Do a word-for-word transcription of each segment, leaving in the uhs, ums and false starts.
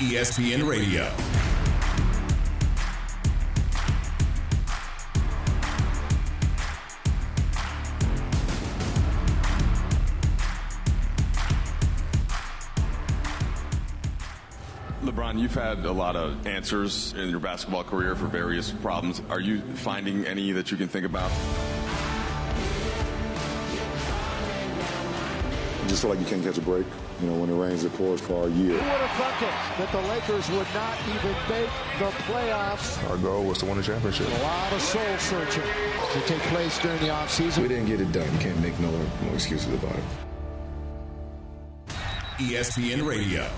E S P N Radio. LeBron, you've had a lot of answers in your basketball career for various problems. Are you finding any that you can think about? Just feel like you can't catch a break. You know, when it rains, it pours for a year. Who would have thought that the Lakers would not even make the playoffs? Our goal was to win a championship. A lot of soul searching to take place during the offseason. We didn't get it done. Can't make no, no excuses about it. E S P N Radio.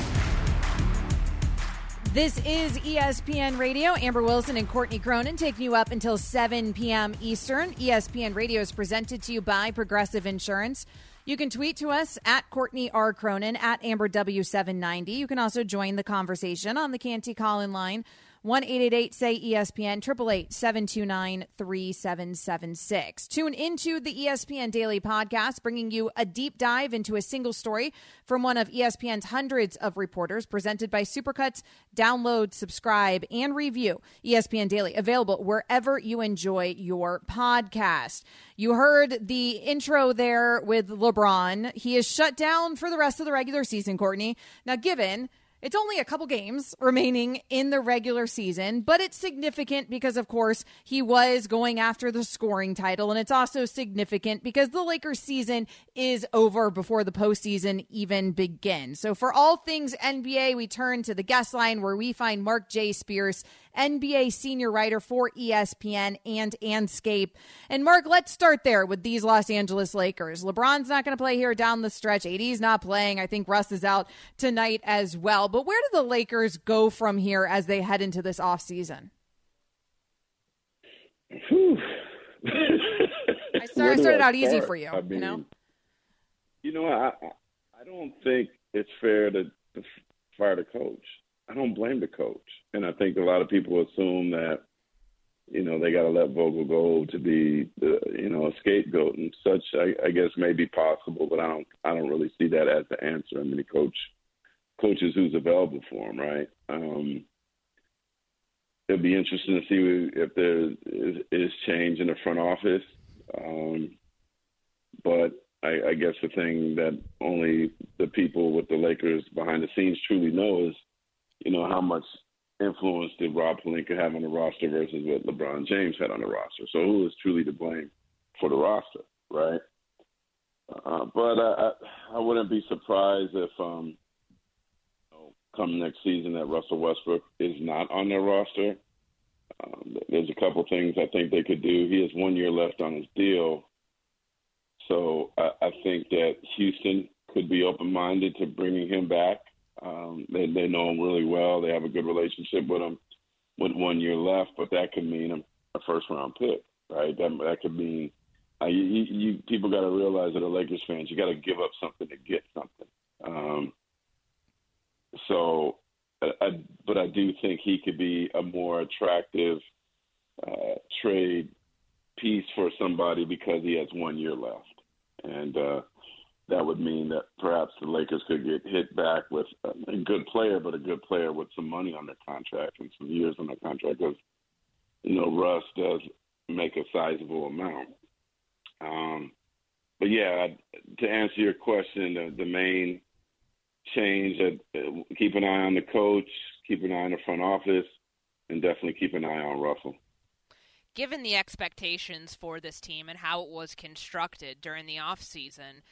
This is E S P N Radio. Amber Wilson and Courtney Cronin taking you up until seven p.m. Eastern. E S P N Radio is presented to you by Progressive Insurance. You can tweet to us at Courtney R. Cronin, at Amber W seven ninety. You can also join the conversation on the Canty call-in line, one eight eight eight say E S P N, triple eight seven two nine three seven seven six. Tune into the E S P N Daily podcast, bringing you a deep dive into a single story from one of E S P N's hundreds of reporters, presented by Supercuts. Download, subscribe, and review E S P N Daily, available wherever you enjoy your podcast. You heard the intro there with LeBron. He is shut down for the rest of the regular season, Courtney. Now, given it's only a couple games remaining in the regular season, but it's significant because, of course, he was going after the scoring title, and it's also significant because the Lakers season is over before the postseason even begins. So for all things N B A, we turn to the guest line where we find Marc J. Spears, N B A senior writer for E S P N and Andscape. And, Mark, let's start there with these Los Angeles Lakers. LeBron's not going to play here down the stretch. A D's not playing. I think Russ is out tonight as well. But where do the Lakers go from here as they head into this offseason? I started, I started I out easy for you, I mean, you know? You know, I, I don't think it's fair to, to fire the coach. I don't blame the coach. And I think a lot of people assume that, you know, they got to let Vogel go to be, the, you know, a scapegoat and such. I, I guess may be possible, but I don't I don't really see that as the answer. I mean, the coach – coaches who's available for him, right? Um, it'll be interesting to see if there is, is change in the front office. Um, but I, I guess the thing that only the people with the Lakers behind the scenes truly know is, you know, how much influence did Rob Pelinka have on the roster versus what LeBron James had on the roster. So who is truly to blame for the roster, right? Uh, but I, I wouldn't be surprised if um, – come next season that Russell Westbrook is not on their roster. Um, there's a couple things I think they could do. He has one year left on his deal. So I, I think that Houston could be open-minded to bringing him back. Um, they, they know him really well. They have a good relationship with him with one year left, but that could mean a first-round pick, right? That, that could mean uh, – you, you, people got to realize that are Lakers fans, you got to give up something to get something. Um So, I, but I do think he could be a more attractive uh, trade piece for somebody because he has one year left. And uh, that would mean that perhaps the Lakers could get hit back with a good player, but a good player with some money on their contract and some years on their contract because, you know, Russ does make a sizable amount. Um, but, yeah, to answer your question, the, the main – change, uh, keep an eye on the coach, keep an eye on the front office, and definitely keep an eye on Russell. Given the expectations for this team and how it was constructed during the offseason,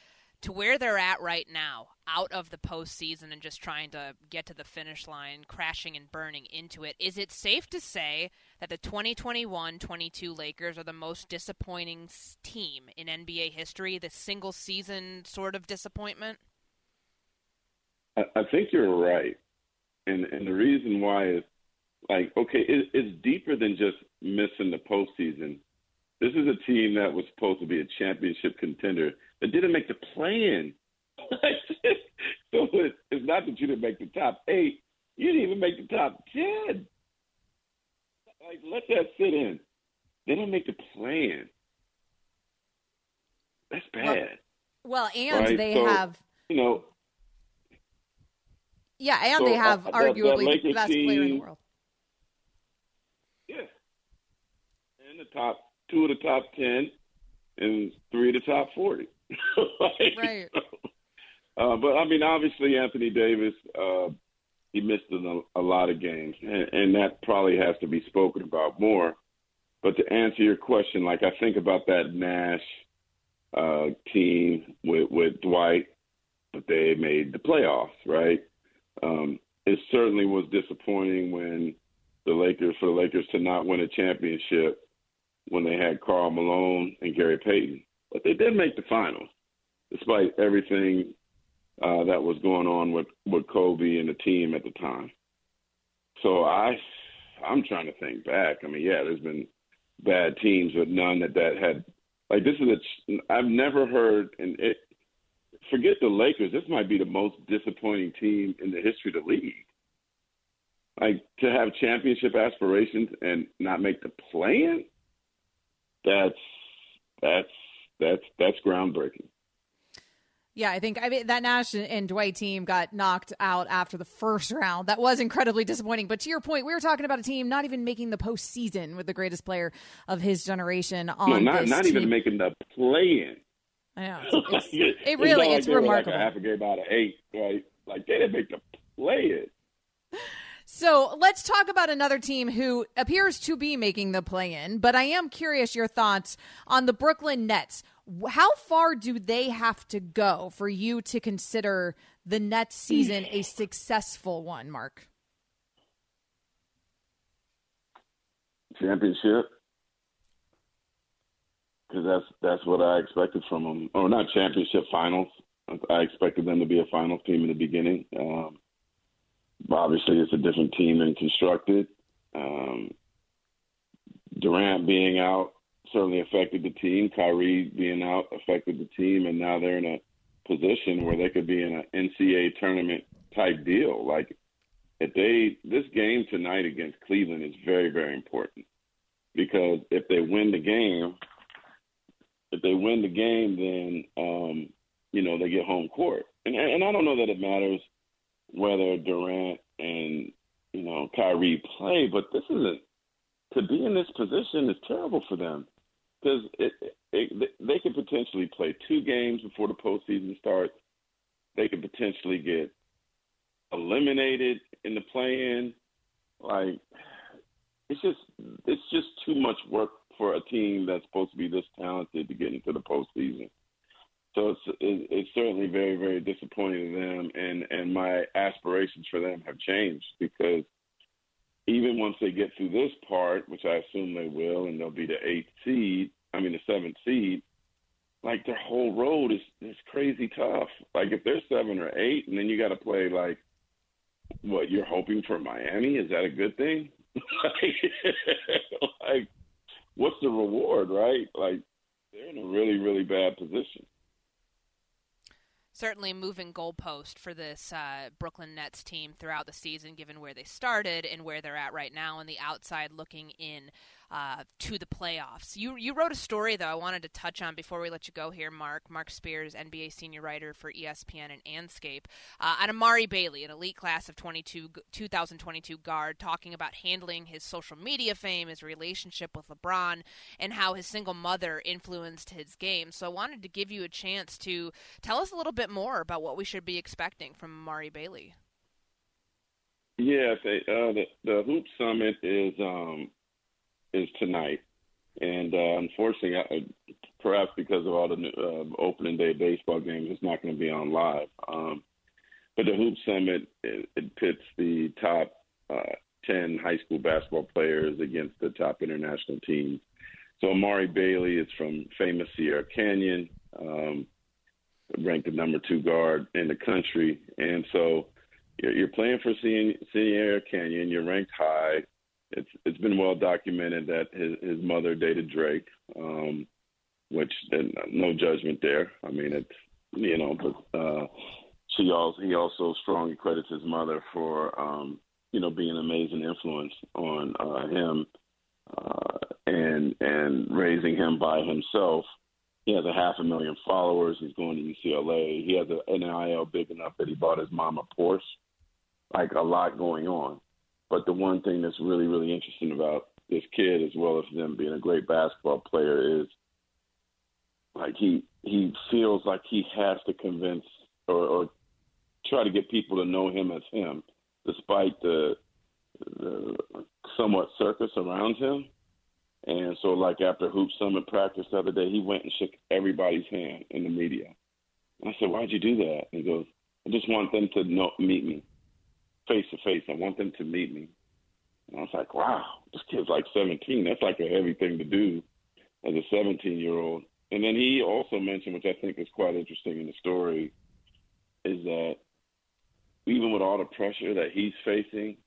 to where they're at right now, out of the postseason and just trying to get to the finish line, crashing and burning into it, is it safe to say that the twenty twenty-one twenty-two Lakers are the most disappointing team in N B A history, the single-season sort of disappointment? I think you're right, and and the reason why is, like, okay, it, it's deeper than just missing the postseason. This is a team that was supposed to be a championship contender that didn't make the play-in. So it, it's not that you didn't make the top eight. You didn't even make the top ten. Like, let that sit in. They didn't make the play-in. That's bad. Well, well and right? they so, have – you know. Yeah, and so, they have uh, arguably the, the best team, player in the world. Yeah. And the top two of the top ten and three of the top forty. Like, right. Uh, but, I mean, obviously Anthony Davis, uh, he missed a, a lot of games, and, and that probably has to be spoken about more. But to answer your question, like I think about that Nash uh, team with, with Dwight, but they made the playoffs, right? Um, it certainly was disappointing when the Lakers, for the Lakers to not win a championship when they had Karl Malone and Gary Payton. But they did make the finals, despite everything uh, that was going on with, with Kobe and the team at the time. So I, I'm trying to think back. I mean, yeah, there's been bad teams, but none that that had – like this is a – I've never heard – and it, forget the Lakers. This might be the most disappointing team in the history of the league. Like, to have championship aspirations and not make the play-in, that's that's that's that's groundbreaking. Yeah, I think I mean that Nash and Dwight team got knocked out after the first round. That was incredibly disappointing. But to your point, we were talking about a team not even making the postseason with the greatest player of his generation on no, not, this not team. Even making the play-in. I know. It's, it's, it really, it's, it's like remarkable. Like a half a game out of eight, right? Like, they didn't make the play-in. So let's talk about another team who appears to be making the play-in, but I am curious your thoughts on the Brooklyn Nets. How far do they have to go for you to consider the Nets season a successful one, Mark? Championship. Because that's that's what I expected from them. Or not championship, finals. I expected them to be a finals team in the beginning. Um, obviously, it's a different team than constructed. Um, Durant being out certainly affected the team. Kyrie being out affected the team. And now they're in a position where they could be in an N C A A tournament type deal. Like, if they this game tonight against Cleveland is very, very important. Because if they win the game – If they win the game, then, um, you know, they get home court. And, and I don't know that it matters whether Durant and, you know, Kyrie play, but this isn't – to be in this position is terrible for them because it, it, they could potentially play two games before the postseason starts. They could potentially get eliminated in the play-in. Like, it's just it's just too much work for a team that's supposed to be this talented to get into the postseason. So it's, it's certainly very, very disappointing to them. And, and my aspirations for them have changed because even once they get through this part, which I assume they will, and they'll be the eighth seed, I mean, the seventh seed, like their whole road is, is crazy tough. Like if they're seven or eight and then you got to play like what you're hoping for Miami, is that a good thing? like, like, What's the reward, right? Like, they're in a really, really bad position. Certainly a moving goalpost for this uh, Brooklyn Nets team throughout the season, given where they started and where they're at right now on the outside looking in uh, to the playoffs. You you wrote a story, though, I wanted to touch on before we let you go here, Mark. Mark Spears, N B A senior writer for E S P N and Andscape, uh, on Amari Bailey, an elite class of twenty-two, twenty twenty-two guard, talking about handling his social media fame, his relationship with LeBron, and how his single mother influenced his game. So I wanted to give you a chance to tell us a little bit more about what we should be expecting from Amari Bailey. Yeah, they, uh, the, the Hoop Summit is um, is tonight, and uh, unfortunately, I, perhaps because of all the new, uh, opening day baseball games, it's not going to be on live. Um, but the Hoop Summit it, it pits the top uh, ten high school basketball players against the top international teams. So Amari Bailey is from famous Sierra Canyon. Um, ranked the number two guard in the country. And so you're, you're playing for Sierra Canyon. You're ranked high. It's It's been well documented that his, his mother dated Drake, um, which no judgment there. I mean, it's, you know, but uh, she also, he also strongly credits his mother for, um, you know, being an amazing influence on uh, him uh, and and raising him by himself. He has a half a million followers. He's going to U C L A. He has an N I L big enough that he bought his mom a Porsche. like a lot going on. But the one thing that's really, really interesting about this kid, as well as them being a great basketball player, is like he he feels like he has to convince or, or try to get people to know him as him, despite the, the somewhat circus around him. And so, like, after Hoop Summit practice the other day, he went and shook everybody's hand in the media. And I said, why'd you do that? And he goes, I just want them to know, meet me face to face. I want them to meet me. And I was like, wow, this kid's like seventeen. That's like a heavy thing to do as a seventeen-year-old. And then he also mentioned, which I think is quite interesting in the story, is that even with all the pressure that he's facing,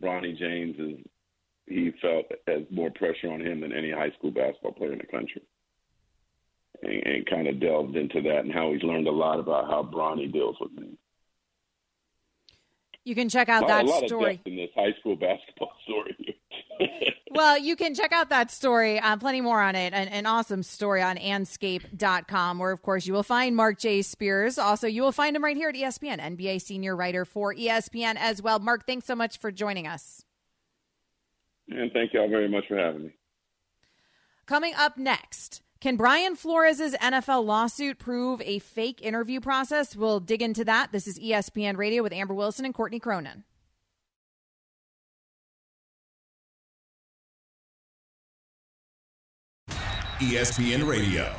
Bronny James is – he felt as more pressure on him than any high school basketball player in the country, and, and kind of delved into that and how he's learned a lot about how Bronny deals with things. You can check out a, that a lot story of depth in this high school basketball story. Well, you can check out that story. Uh, plenty more on it. An, an awesome story on Andscape dot com, where, of course, you will find Marc J. Spears. Also, you will find him right here at E S P N, N B A senior writer for E S P N as well. Mark, thanks so much for joining us. And thank y'all very much for having me. Coming up next, can Brian Flores' N F L lawsuit prove a fake interview process? We'll dig into that. This is E S P N Radio with Amber Wilson and Courtney Cronin. E S P N Radio.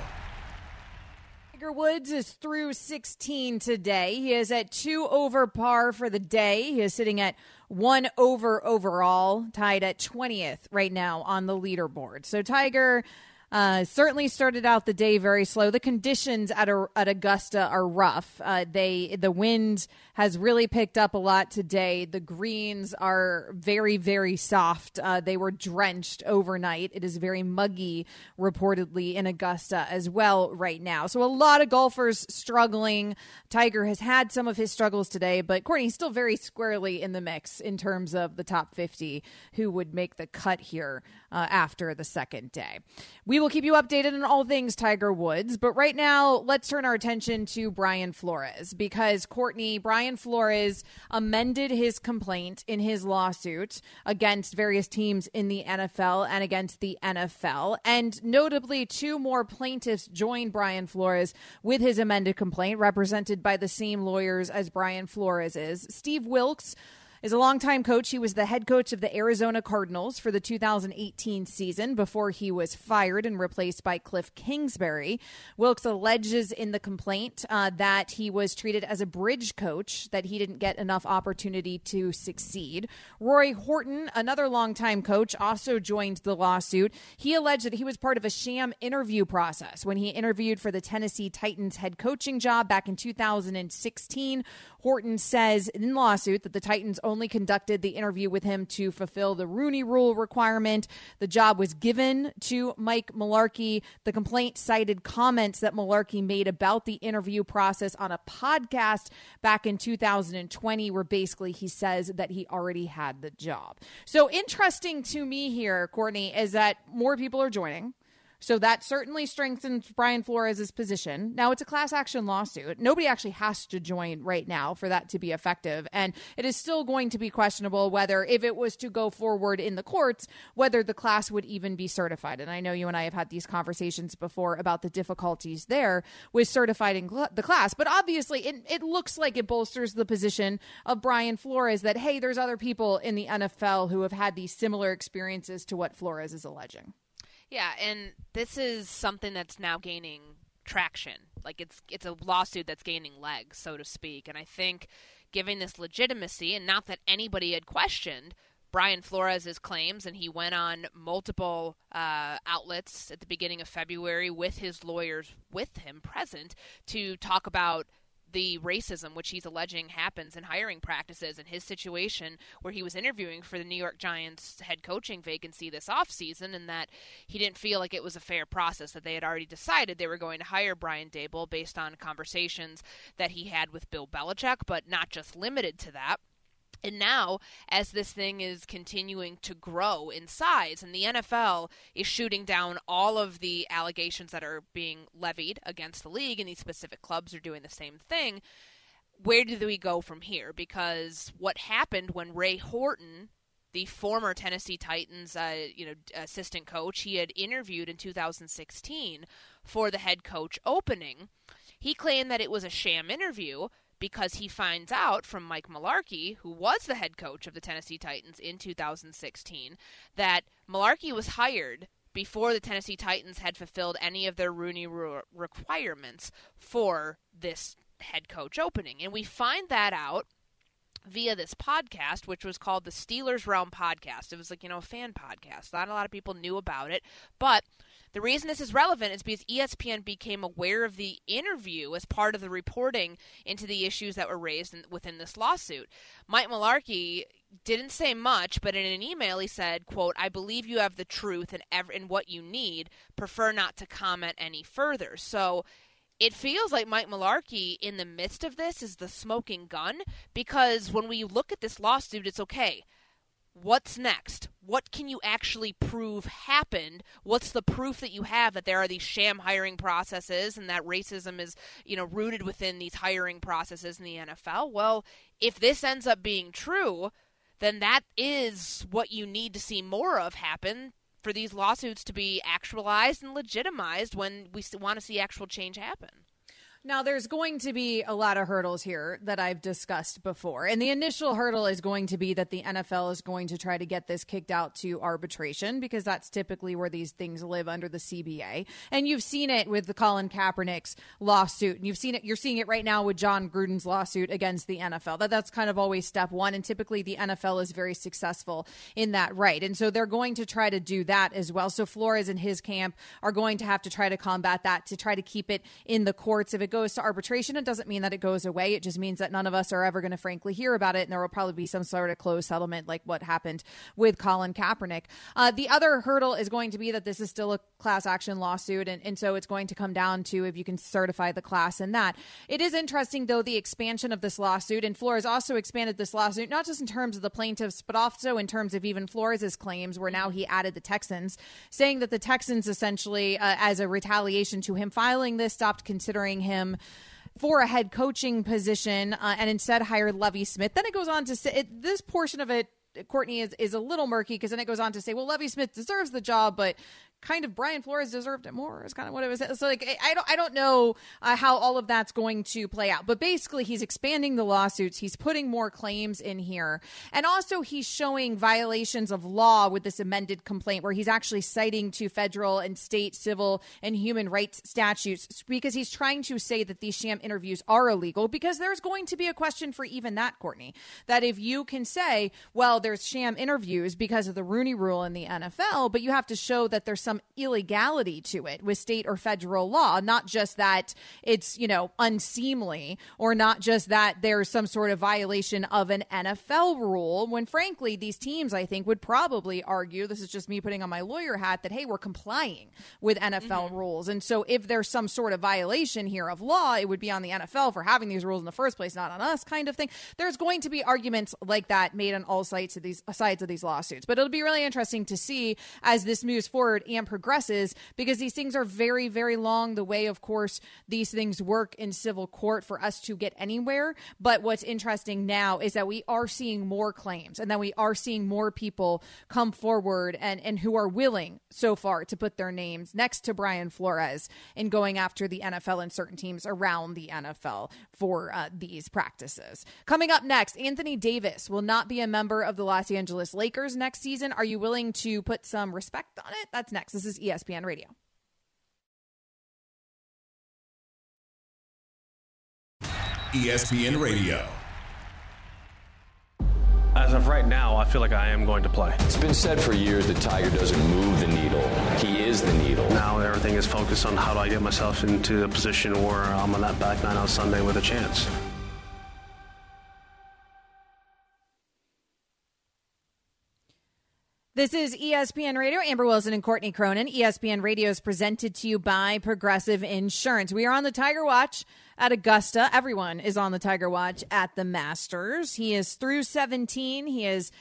Tiger Woods is through sixteen today. He is at two over par for the day. He is sitting at one over overall, tied at twentieth right now on the leaderboard. So Tiger uh, certainly started out the day very slow. The conditions at, a, at Augusta are rough. Uh, they the wind has really picked up a lot today. The greens are very, very soft. Uh, they were drenched overnight. It is very muggy, reportedly, in Augusta as well right now. So a lot of golfers struggling. Tiger has had some of his struggles today, but Courtney's still very squarely in the mix in terms of the top fifty who would make the cut here uh, after the second day. We will keep you updated on all things Tiger Woods, but right now let's turn our attention to Brian Flores, because Courtney, Brian Flores amended his complaint in his lawsuit against various teams in the N F L and against the N F L, and notably two more plaintiffs joined Brian Flores with his amended complaint, represented by the same lawyers as Brian Flores is. Steve Wilks is a longtime coach. He was the head coach of the Arizona Cardinals for the two thousand eighteen season before he was fired and replaced by Cliff Kingsbury. Wilks alleges in the complaint uh, that he was treated as a bridge coach, that he didn't get enough opportunity to succeed. Ray Horton, another longtime coach, also joined the lawsuit. He alleged that he was part of a sham interview process when he interviewed for the Tennessee Titans head coaching job back in two thousand sixteen. Horton says in the lawsuit that the Titans only conducted the interview with him to fulfill the Rooney rule requirement. The job was given to Mike Mularkey. The complaint cited comments that Mularkey made about the interview process on a podcast back in two thousand twenty, where basically he says that he already had the job. So interesting to me here, Courtney, is that more people are joining. So that certainly strengthens Brian Flores' position. Now, it's a class action lawsuit. Nobody actually has to join right now for that to be effective. And it is still going to be questionable whether, if it was to go forward in the courts, whether the class would even be certified. And I know you and I have had these conversations before about the difficulties there with certifying cl- the class. But obviously, it, it looks like it bolsters the position of Brian Flores that, hey, there's other people in the N F L who have had these similar experiences to what Flores is alleging. Yeah, and this is something that's now gaining traction. Like, it's it's a lawsuit that's gaining legs, so to speak. And I think giving this legitimacy, and not that anybody had questioned Brian Flores' claims, and he went on multiple uh, outlets at the beginning of February with his lawyers with him present to talk about the racism which he's alleging happens in hiring practices, and his situation where he was interviewing for the New York Giants head coaching vacancy this offseason, and that he didn't feel like it was a fair process, that they had already decided they were going to hire Brian Daboll based on conversations that he had with Bill Belichick, but not just limited to that. And now, as this thing is continuing to grow in size, and the N F L is shooting down all of the allegations that are being levied against the league, and these specific clubs are doing the same thing, where do we go from here? Because what happened when Ray Horton, the former Tennessee Titans uh, you know, assistant coach, he had interviewed in two thousand sixteen for the head coach opening. He claimed that it was a sham interview because he finds out from Mike Mularkey, who was the head coach of the Tennessee Titans in two thousand sixteen, that Mularkey was hired before the Tennessee Titans had fulfilled any of their Rooney re- requirements for this head coach opening. And we find that out via this podcast, which was called the Steelers Realm Podcast. It was like, you know, a fan podcast. Not a lot of people knew about it. But the reason this is relevant is because E S P N became aware of the interview as part of the reporting into the issues that were raised in, within this lawsuit. Mike Mularkey didn't say much, but in an email he said, quote, "I believe you have the truth and ev- and what you need. Prefer not to comment any further." So it feels like Mike Mularkey, in the midst of this, is the smoking gun, because when we look at this lawsuit, it's okay, what's next? What can you actually prove happened? What's the proof that you have that there are these sham hiring processes and that racism is, you know, rooted within these hiring processes in the N F L? Well, if this ends up being true, then that is what you need to see more of happen for these lawsuits to be actualized and legitimized when we want to see actual change happen. Now, there's going to be a lot of hurdles here that I've discussed before. And the initial hurdle is going to be that the N F L is going to try to get this kicked out to arbitration, because that's typically where these things live under the C B A. And you've seen it with the Colin Kaepernick's lawsuit. And you've seen it, you're seeing it right now with John Gruden's lawsuit against the N F L. That that's kind of always step one. And typically the N F L is very successful in that, right? And so they're going to try to do that as well. So Flores and his camp are going to have to try to combat that, to try to keep it in the courts. If it goes to arbitration, it doesn't mean that it goes away. It just means that none of us are ever going to frankly hear about it, and there will probably be some sort of closed settlement like what happened with Colin Kaepernick. Uh, the other hurdle is going to be that this is still a class action lawsuit, and, and so it's going to come down to if you can certify the class in that. It is interesting, though, the expansion of this lawsuit, and Flores also expanded this lawsuit, not just in terms of the plaintiffs, but also in terms of even Flores' claims, where now he added the Texans, saying that the Texans essentially, uh, as a retaliation to him filing this, stopped considering him him for a head coaching position uh, and instead hired Lovie Smith. Then it goes on to say, it, this portion of it, Courtney, is, is a little murky, because then it goes on to say, well, Lovie Smith deserves the job, but kind of Brian Flores deserved it more, is kind of what it was. So like, I don't, I don't know uh, how all of that's going to play out, but basically he's expanding the lawsuits. He's putting more claims in here. And also he's showing violations of law with this amended complaint, where he's actually citing to federal and state civil and human rights statutes, because he's trying to say that these sham interviews are illegal, because there's going to be a question for even that, Courtney, that if you can say, well, there's sham interviews because of the Rooney rule in the N F L, but you have to show that there's some illegality to it with state or federal law, not just that it's, you know, unseemly, or not just that there's some sort of violation of an N F L rule, when frankly these teams, I think, would probably argue, this is just me putting on my lawyer hat, that hey, we're complying with N F L mm-hmm. rules. And so if there's some sort of violation here of law, it would be on the N F L for having these rules in the first place, not on us, kind of thing. There's going to be arguments like that made on all sides of these sides of these lawsuits, but it'll be really interesting to see as this moves forward and progresses, because these things are very, very long. The way, of course, these things work in civil court for us to get anywhere. But what's interesting now is that we are seeing more claims, and that we are seeing more people come forward and, and who are willing so far to put their names next to Brian Flores in going after the N F L and certain teams around the N F L for uh, these practices. Coming up next, Anthony Davis will not be a member of the Los Angeles Lakers next season. Are you willing to put some respect on it? That's next. This is E S P N Radio. E S P N Radio. As of right now, I feel like I am going to play. It's been said for years that Tiger doesn't move the needle. He is the needle. Now everything is focused on how do I get myself into a position where I'm on that back nine on Sunday with a chance. This is E S P N Radio. Amber Wilson and Courtney Cronin. E S P N Radio is presented to you by Progressive Insurance. We are on the Tiger Watch at Augusta. Everyone is on the Tiger Watch at the Masters. He is through seventeen. He is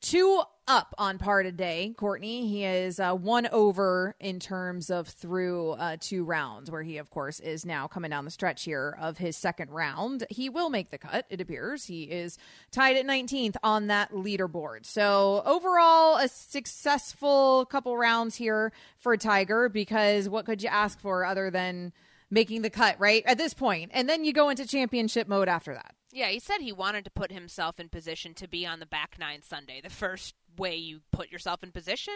two up on par today, Courtney. He is uh, one over in terms of through uh, two rounds, where he, of course, is now coming down the stretch here of his second round. He will make the cut, it appears. He is tied at nineteenth on that leaderboard. So overall, a successful couple rounds here for Tiger, because what could you ask for other than making the cut, right, at this point? And then you go into championship mode after that. Yeah, he said he wanted to put himself in position to be on the back nine Sunday. The first way you put yourself in position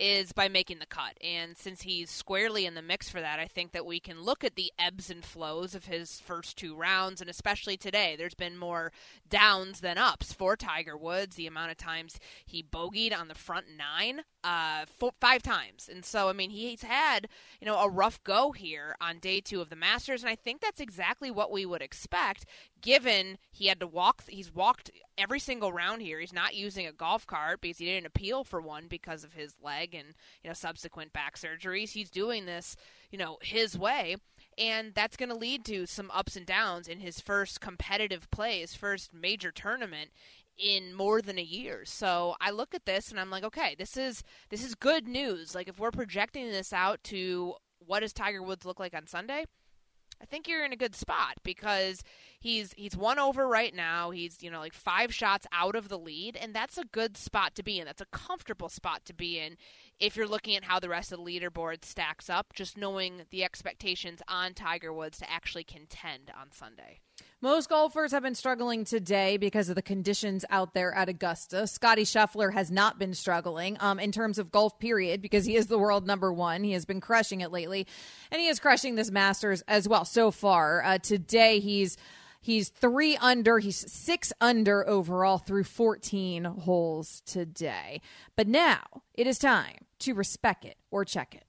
is by making the cut. And since he's squarely in the mix for that, I think that we can look at the ebbs and flows of his first two rounds, and especially today. There's been more downs than ups for Tiger Woods. The amount of times he bogeyed on the front nine, uh, four, five times. And so, I mean, he's had, you know, a rough go here on day two of the Masters, and I think that's exactly what we would expect, given he had to walk, he's walked every single round here. He's not using a golf cart because he didn't appeal for one because of his leg and, you know, subsequent back surgeries. He's doing this, you know, his way. And that's going to lead to some ups and downs in his first competitive play, his first major tournament in more than a year. So I look at this and I'm like, okay, this is, this is good news. Like, if we're projecting this out to what does Tiger Woods look like on Sunday, I think you're in a good spot, because he's he's one over right now. He's, you know, like five shots out of the lead, and that's a good spot to be in. That's a comfortable spot to be in if you're looking at how the rest of the leaderboard stacks up, just knowing the expectations on Tiger Woods to actually contend on Sunday. Most golfers have been struggling today because of the conditions out there at Augusta. Scotty Scheffler has not been struggling um, in terms of golf, period, because he is the world number one. He has been crushing it lately, and he is crushing this Masters as well so far. Uh, today, he's he's three under. He's six under overall through fourteen holes today. But now it is time to respect it or check it.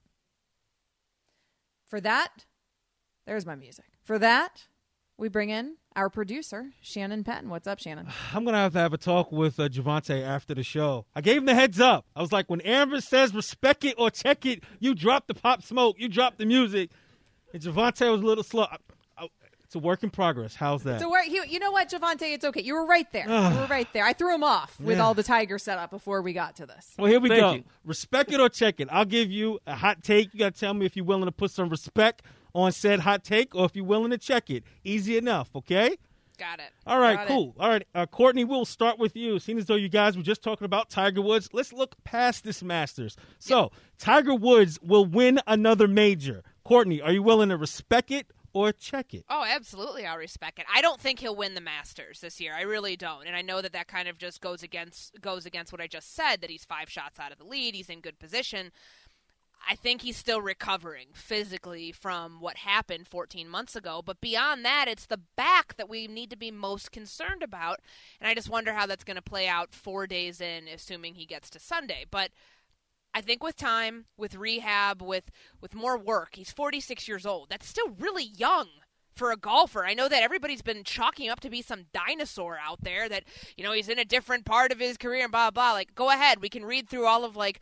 For that, there's my music. For that, we bring in our producer, Shannon Patton. What's up, Shannon? I'm going to have to have a talk with uh, Javante after the show. I gave him the heads up. I was like, when Amber says respect it or check it, you drop the pop smoke, you drop the music. And Javante was a little slow. I, I, it's a work in progress. How's that? So, you, you know what, Javante? It's okay. You were right there. You were right there. I threw him off with yeah. all the Tiger setup before we got to this. Well, here we Thank go. You. Respect it or check it. I'll give you a hot take. You got to tell me if you're willing to put some respect on said hot take, or if you're willing to check it. Easy enough, okay? Got it. All right, Got cool. It. All right, uh, Courtney, we'll start with you. Seeing as though you guys were just talking about Tiger Woods, let's look past this Masters. So, yep. Tiger Woods will win another major. Courtney, are you willing to respect it or check it? Oh, absolutely. I'll respect it. I don't think he'll win the Masters this year. I really don't. And I know that that kind of just goes against goes against what I just said, that he's five shots out of the lead. He's in good position. I think he's still recovering physically from what happened fourteen months ago. But beyond that, it's the back that we need to be most concerned about. And I just wonder how that's going to play out four days in, assuming he gets to Sunday. But I think with time, with rehab, with, with more work, he's forty-six years old. That's still really young for a golfer. I know that everybody's been chalking him up to be some dinosaur out there that, you know, he's in a different part of his career and blah, blah. Like, go ahead. We can read through all of, like,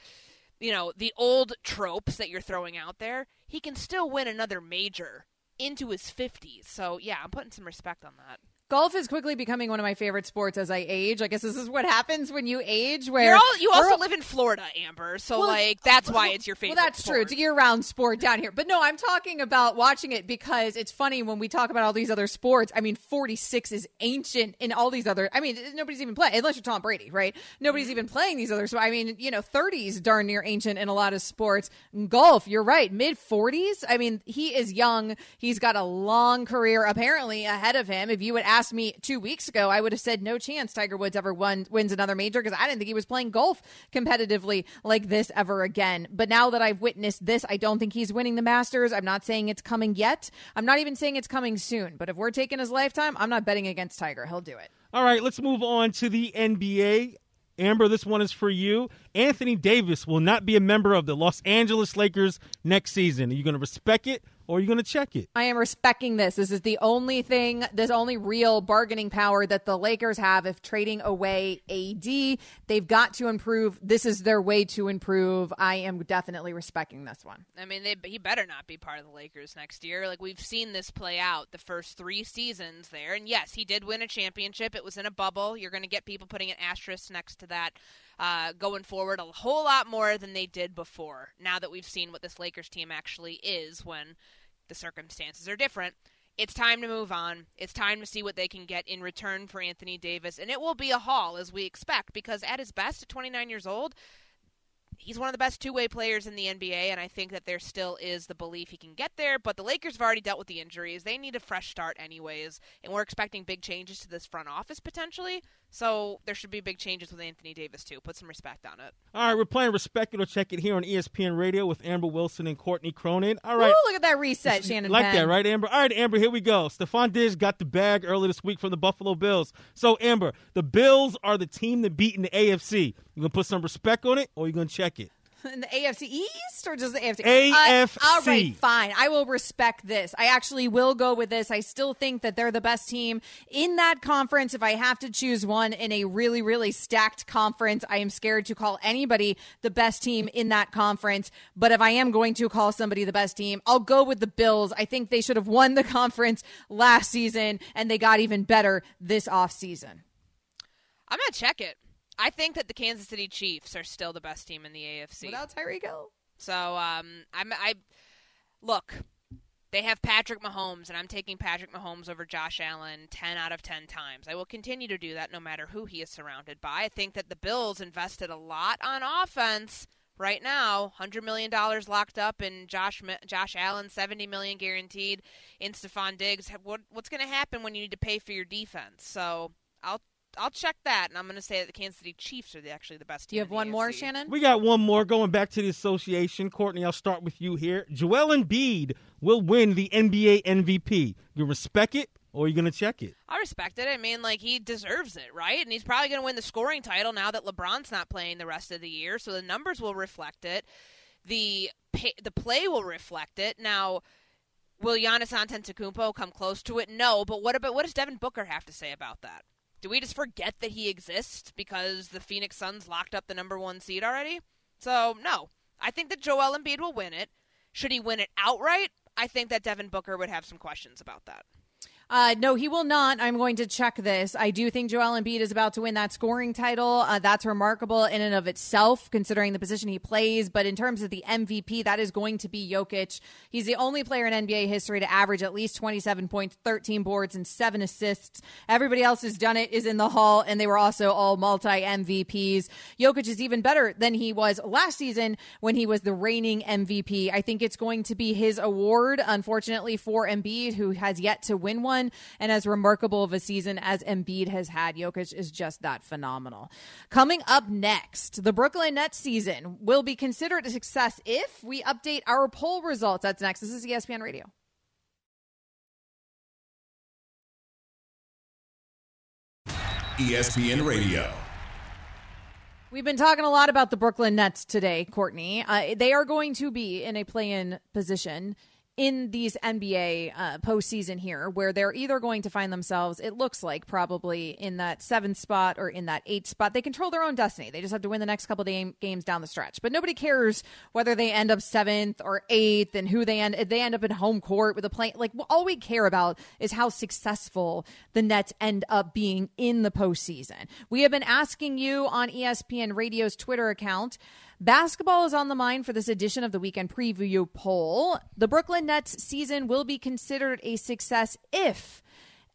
you know, the old tropes that you're throwing out there. He can still win another major into his fifties. So, yeah, I'm putting some respect on that. Golf is quickly becoming one of my favorite sports as I age. I guess this is what happens when you age. Where You're all, You also all, live in Florida, Amber, so, well, like, that's why it's your favorite Well, that's sport. True. It's a year-round sport down here. But, no, I'm talking about watching it because it's funny when we talk about all these other sports. I mean, forty-six is ancient in all these other – I mean, nobody's even playing – unless you're Tom Brady, right? Nobody's even playing these other – I mean, you know, thirties darn near ancient in a lot of sports. Golf, you're right, mid-forties. I mean, he is young. He's got a long career apparently ahead of him. If you would ask asked me two weeks ago, I would have said no chance Tiger Woods ever won, wins another major, because I didn't think he was playing golf competitively like this ever again. But now that I've witnessed this, I don't think he's winning the Masters. I'm not saying it's coming yet. I'm not even saying it's coming soon. But if we're taking his lifetime, I'm not betting against Tiger. He'll do it. All right, let's move on to the N B A. Amber, this one is for you. Anthony Davis will not be a member of the Los Angeles Lakers next season. Are you going to respect it, or are you going to check it? I am respecting this. This is the only thing, this only real bargaining power that the Lakers have if trading away A D. They've got to improve. This is their way to improve. I am definitely respecting this one. I mean, they, he better not be part of the Lakers next year. Like, we've seen this play out the first three seasons there. And, yes, he did win a championship. It was in a bubble. You're going to get people putting an asterisk next to that uh, going forward a whole lot more than they did before, now that we've seen what this Lakers team actually is when the circumstances are different. It's time to move on. It's time to see what they can get in return for Anthony Davis. And it will be a haul, as we expect, because at his best, at twenty-nine years old, he's one of the best two-way players in the N B A, and I think that there still is the belief he can get there. But the Lakers have already dealt with the injuries. They need a fresh start anyways, and we're expecting big changes to this front office potentially. So there should be big changes with Anthony Davis too. Put some respect on it. All right, we're playing Respect It or Check It here on E S P N Radio with Amber Wilson and Courtney Cronin. All right. Ooh, look at that reset, it's, Shannon. Like Penn. That, right, Amber? All right, Amber, here we go. Stephon Diggs got the bag early this week from the Buffalo Bills. So, Amber, the Bills are the team that beat in the A F C. You going to put some respect on it, or you going to check it? In the A F C East or just the A F C? A F C. Uh, all right, fine. I will respect this. I actually will go with this. I still think that they're the best team in that conference. If I have to choose one in a really, really stacked conference, I am scared to call anybody the best team in that conference. But if I am going to call somebody the best team, I'll go with the Bills. I think they should have won the conference last season, and they got even better this offseason. I'm going to check it. I think that the Kansas City Chiefs are still the best team in the A F C. Without Tyreek Hill. So, um, I'm, I look, they have Patrick Mahomes, and I'm taking Patrick Mahomes over Josh Allen ten out of ten times. I will continue to do that no matter who he is surrounded by. I think that the Bills invested a lot on offense right now, one hundred million dollars locked up in Josh Josh Allen, seventy million dollars guaranteed in Stephon Diggs. What, what's going to happen when you need to pay for your defense? So, I'll I'll check that, and I'm going to say that the Kansas City Chiefs are the, actually the best team. You have one A F C. More, Shannon? We got one more. Going back to the association, Courtney, I'll start with you here. Joel Embiid will win the N B A M V P. You respect it, or are you going to check it? I respect it. I mean, like, he deserves it, right? And he's probably going to win the scoring title now that LeBron's not playing the rest of the year, so the numbers will reflect it. The pay, the play will reflect it. Now, will Giannis Antetokounmpo come close to it? No, but what about what does Devin Booker have to say about that? Do we just forget that he exists because the Phoenix Suns locked up the number one seed already? So, no. I think that Joel Embiid will win it. Should he win it outright? I think that Devin Booker would have some questions about that. Uh, no, he will not. I'm going to check this. I do think Joel Embiid is about to win that scoring title. Uh, that's remarkable in and of itself, considering the position he plays. But in terms of the M V P, that is going to be Jokic. He's the only player in N B A history to average at least twenty-seven points, thirteen boards, and seven assists. Everybody else who's done it is in the hall, and they were also all multi-M V Ps. Jokic is even better than he was last season when he was the reigning M V P. I think it's going to be his award, unfortunately, for Embiid, who has yet to win one. And as remarkable of a season as Embiid has had, Jokic is just that phenomenal. Coming up next, the Brooklyn Nets season will be considered a success if we update our poll results. That's next. This is E S P N Radio. E S P N Radio. We've been talking a lot about the Brooklyn Nets today, Courtney. Uh, they are going to be in a play-in position in these N B A uh, postseason here, where they're either going to find themselves, it looks like, probably in that seventh spot or in that eighth spot. They control their own destiny. They just have to win the next couple of game, games down the stretch. But nobody cares whether they end up seventh or eighth and who they end. They end up in home court with a play. Like, all we care about is how successful the Nets end up being in the postseason. We have been asking you on E S P N Radio's Twitter account. Basketball is on the mind for this edition of the Weekend Preview poll. The Brooklyn Nets season will be considered a success if,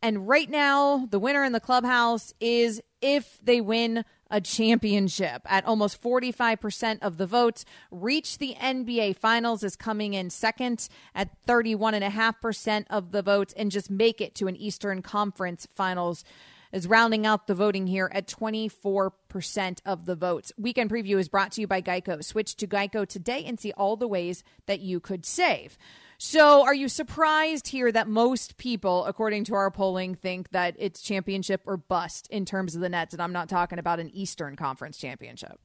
and right now, the winner in the clubhouse is if they win a championship at almost forty-five percent of the votes. Reach the N B A Finals is coming in second at thirty-one point five percent of the votes, and just make it to an Eastern Conference Finals is rounding out the voting here at twenty-four percent of the votes. Weekend Preview is brought to you by Geico. Switch to Geico today and see all the ways that you could save. So are you surprised here that most people, according to our polling, think that it's championship or bust in terms of the Nets? And I'm not talking about an Eastern Conference championship.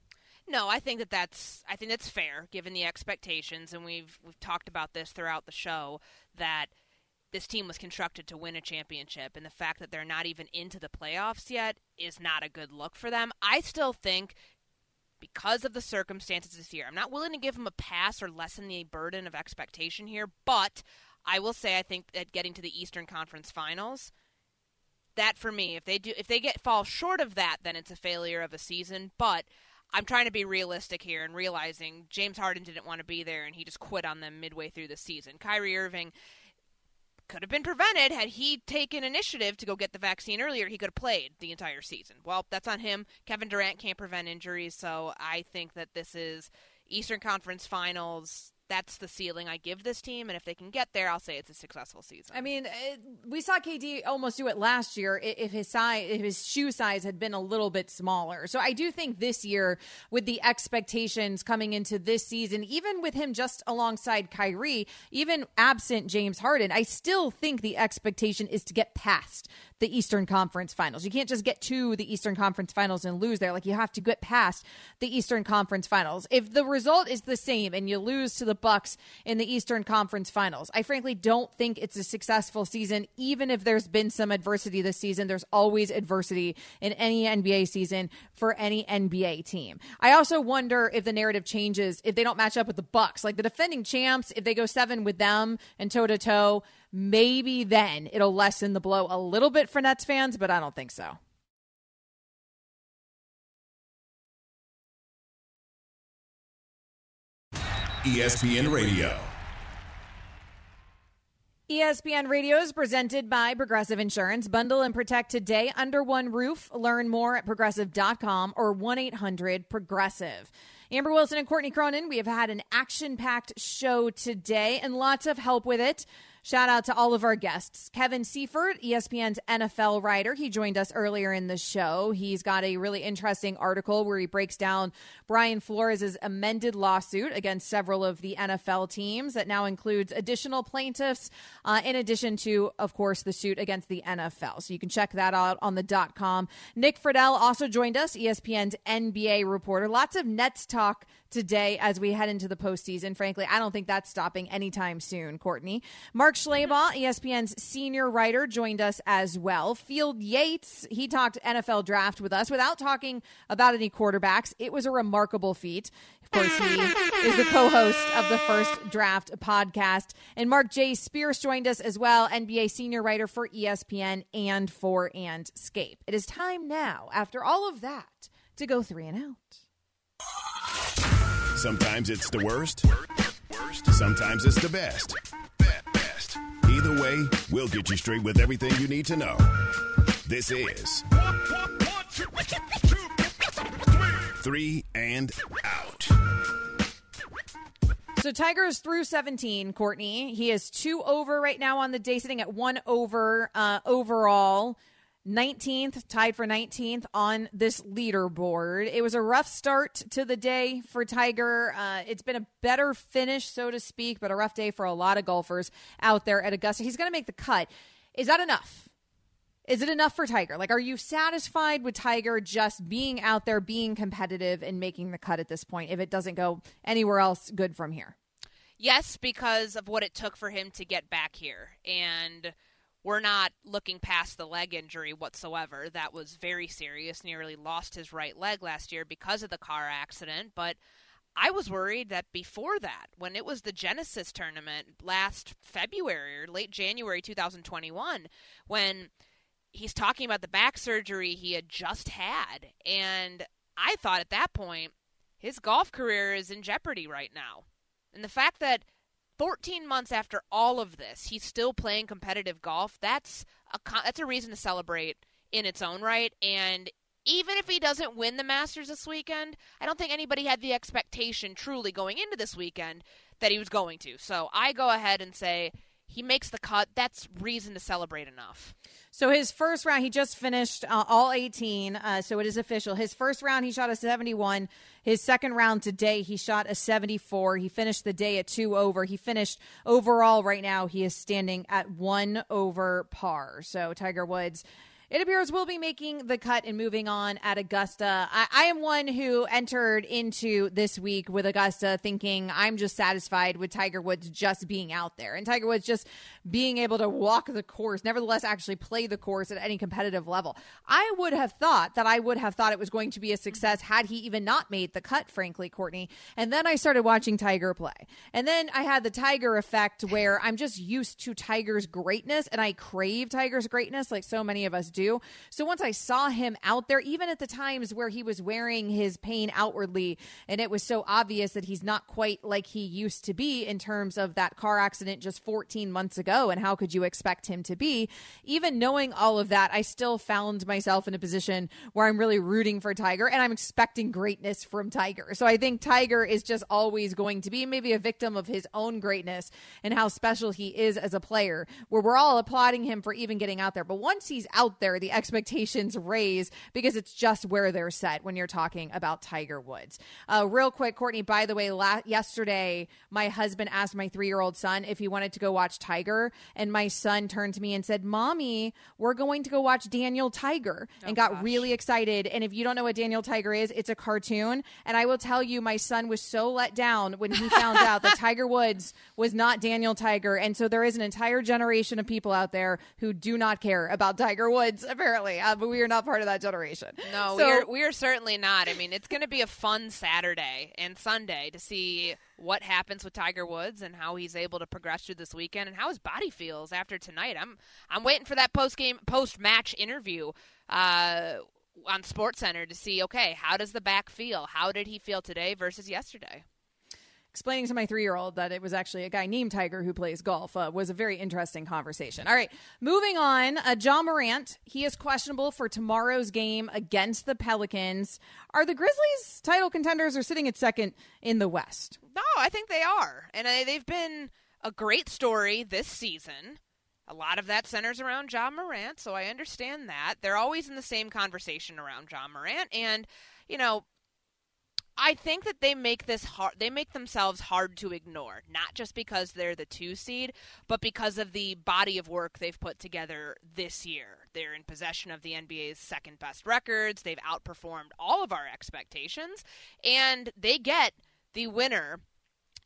No, I think that that's I think that's fair, given the expectations. And we've we've talked about this throughout the show, that this team was constructed to win a championship, and the fact that they're not even into the playoffs yet is not a good look for them. I still think, because of the circumstances this year, I'm not willing to give them a pass or lessen the burden of expectation here, but I will say I think that getting to the Eastern Conference Finals, that for me, if they do, if they get fall short of that, then it's a failure of a season. But I'm trying to be realistic here and realizing James Harden didn't want to be there and he just quit on them midway through the season. Kyrie Irving could have been prevented had he taken initiative to go get the vaccine earlier. He could have played the entire season. Well, that's on him. Kevin Durant can't prevent injuries, so I think that this is Eastern Conference Finals. That's the ceiling I give this team, and if they can get there, I'll say it's a successful season. I mean, it, we saw K D almost do it last year if his size, if his shoe size had been a little bit smaller. So I do think this year, with the expectations coming into this season, even with him just alongside Kyrie, even absent James Harden, I still think the expectation is to get past the Eastern Conference Finals. You can't just get to the Eastern Conference Finals and lose there. Like, you have to get past the Eastern Conference Finals. If the result is the same and you lose to the Bucks in the Eastern Conference Finals, I frankly don't think it's a successful season. Even if there's been some adversity this season, there's always adversity in any N B A season for any N B A team. I also wonder if the narrative changes if they don't match up with the Bucks, like the defending champs. If they go seven with them and toe to toe, maybe then it'll lessen the blow a little bit for Nets fans, but I don't think so. E S P N Radio. E S P N Radio is presented by Progressive Insurance. Bundle and protect today under one roof. Learn more at progressive dot com or one eight hundred progressive. Amber Wilson and Courtney Cronin, we have had an action-packed show today and lots of help with it. Shout out to all of our guests. Kevin Seifert, E S P N's N F L writer. He joined us earlier in the show. He's got a really interesting article where he breaks down Brian Flores' amended lawsuit against several of the N F L teams that now includes additional plaintiffs, uh, in addition to, of course, the suit against the N F L. So you can check that out on the .com. Nick Friedel also joined us, E S P N's N B A reporter. Lots of Nets talk today as we head into the postseason. Frankly, I don't think that's stopping anytime soon, Courtney. Mark Schlabach, E S P N's senior writer, joined us as well. Field Yates, he talked N F L draft with us without talking about any quarterbacks. It was a remarkable feat. Of course, he is the co-host of the First Draft podcast. And Marc J. Spears joined us as well, N B A senior writer for E S P N and for Andscape. It is time now, after all of that, to go three and out. Sometimes it's the worst. Sometimes it's the best. Either way, we'll get you straight with everything you need to know. This is Three and Out. So Tiger is through seventeen, Courtney. He is two over right now on the day, sitting at one over uh, overall. nineteenth, tied for nineteenth on this leaderboard. It was a rough start to the day for Tiger. Uh, it's been a better finish, so to speak, but a rough day for a lot of golfers out there at Augusta. He's going to make the cut. Is that enough? Is it enough for Tiger? Like, are you satisfied with Tiger just being out there, being competitive, and making the cut at this point if it doesn't go anywhere else good from here? Yes, because of what it took for him to get back here. And we're not looking past the leg injury whatsoever. That was very serious. Nearly lost his right leg last year because of the car accident. But I was worried that before that, when it was the Genesis tournament last February or late January two thousand twenty-one, when he's talking about the back surgery he had just had. And I thought at that point, his golf career is in jeopardy right now. And the fact that fourteen months after all of this, he's still playing competitive golf. That's a that's a reason to celebrate in its own right. And even if he doesn't win the Masters this weekend, I don't think anybody had the expectation truly going into this weekend that he was going to. So I go ahead and say he makes the cut. That's reason to celebrate enough. So his first round, he just finished uh, all eighteen, uh, so it is official. His first round, he shot a seventy-one. His second round today, he shot a seventy-four. He finished the day at two over. He finished overall right now. He is standing at one over par. So Tiger Woods, it appears, will be making the cut and moving on at Augusta. I, I am one who entered into this week with Augusta thinking I'm just satisfied with Tiger Woods just being out there. And Tiger Woods just being able to walk the course, nevertheless actually play the course at any competitive level. I would have thought that I would have thought it was going to be a success had he even not made the cut, frankly, Courtney. And then I started watching Tiger play. And then I had the Tiger effect where I'm just used to Tiger's greatness and I crave Tiger's greatness like so many of us do. So once I saw him out there, even at the times where he was wearing his pain outwardly, and it was so obvious that he's not quite like he used to be in terms of that car accident just fourteen months ago, and how could you expect him to be? Even knowing all of that, I still found myself in a position where I'm really rooting for Tiger, and I'm expecting greatness from Tiger. So I think Tiger is just always going to be maybe a victim of his own greatness and how special he is as a player, where we're all applauding him for even getting out there. But once he's out there, the expectations raise because it's just where they're set when you're talking about Tiger Woods. Uh, real quick, Courtney, by the way, la- yesterday, my husband asked my three-year-old son if he wanted to go watch Tiger, and my son turned to me and said, Mommy, we're going to go watch Daniel Tiger, oh, and got gosh. really excited. And if you don't know what Daniel Tiger is, it's a cartoon. And I will tell you, my son was so let down when he found out that Tiger Woods was not Daniel Tiger. And so there is an entire generation of people out there who do not care about Tiger Woods, apparently. Uh, but we are not part of that generation. No, so, we, are, we are certainly not. I mean, it's going to be a fun Saturday and Sunday to see what happens with Tiger Woods and how he's able to progress through this weekend and how his body feels after tonight. I'm I'm waiting for that post-game, post-match interview uh, on SportsCenter to see, okay, how does the back feel? How did he feel today versus yesterday? Explaining to my three-year-old that it was actually a guy named Tiger who plays golf uh, was a very interesting conversation. All right, moving on. Uh, John Morant, he is questionable for tomorrow's game against the Pelicans. Are the Grizzlies title contenders or sitting at second in the West? No, I think they are. And I, they've been a great story this season. A lot of that centers around John Morant, so I understand that. They're always in the same conversation around John Morant. And, you know, I think that they make this hard, they make themselves hard to ignore, not just because they're the two seed, but because of the body of work they've put together this year. They're in possession of the N B A's second best records. They've outperformed all of our expectations, and they get the winner.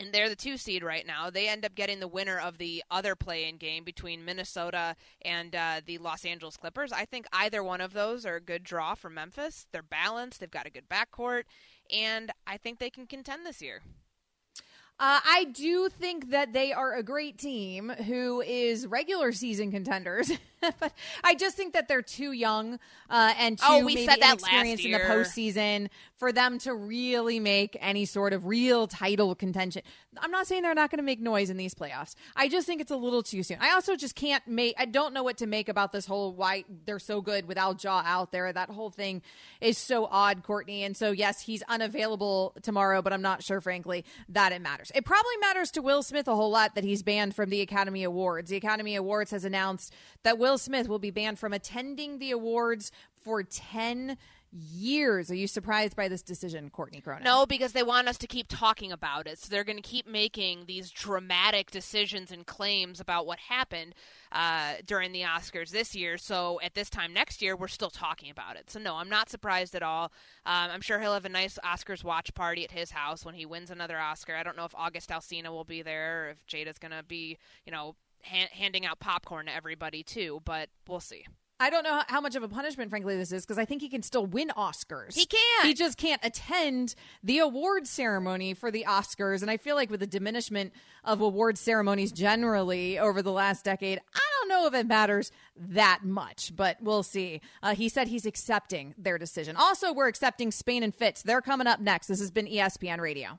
And they're the two seed right now. They end up getting the winner of the other play-in game between Minnesota and uh, the Los Angeles Clippers. I think either one of those are a good draw for Memphis. They're balanced. They've got a good backcourt. And I think they can contend this year. Uh, I do think that they are a great team who is regular season contenders, but I just think that they're too young uh, and too oh, we maybe said that inexperienced last year. In the postseason for them to really make any sort of real title contention. I'm not saying they're not going to make noise in these playoffs. I just think it's a little too soon. I also just can't make, I don't know what to make about this whole why they're so good without Jaw out there. That whole thing is so odd, Courtney. And so, yes, he's unavailable tomorrow, but I'm not sure, frankly, that it matters. It probably matters to Will Smith a whole lot that he's banned from the Academy Awards. The Academy Awards has announced that Will Smith will be banned from attending the awards for ten years. Are you surprised by this decision, Courtney Cronin? No, because they want us to keep talking about it. So they're going to keep making these dramatic decisions and claims about what happened uh, during the Oscars this year. So at this time next year, we're still talking about it. So no, I'm not surprised at all. Um, I'm sure he'll have a nice Oscars watch party at his house when he wins another Oscar. I don't know if August Alsina will be there or if Jada's going to be, you know, hand- handing out popcorn to everybody too, but we'll see. I don't know how much of a punishment, frankly, this is, because I think he can still win Oscars. He can. He just can't attend the award ceremony for the Oscars. And I feel like with the diminishment of award ceremonies generally over the last decade, I don't know if it matters that much, but we'll see. Uh, he said he's accepting their decision. Also, we're accepting Spain and Fitz. They're coming up next. This has been E S P N Radio.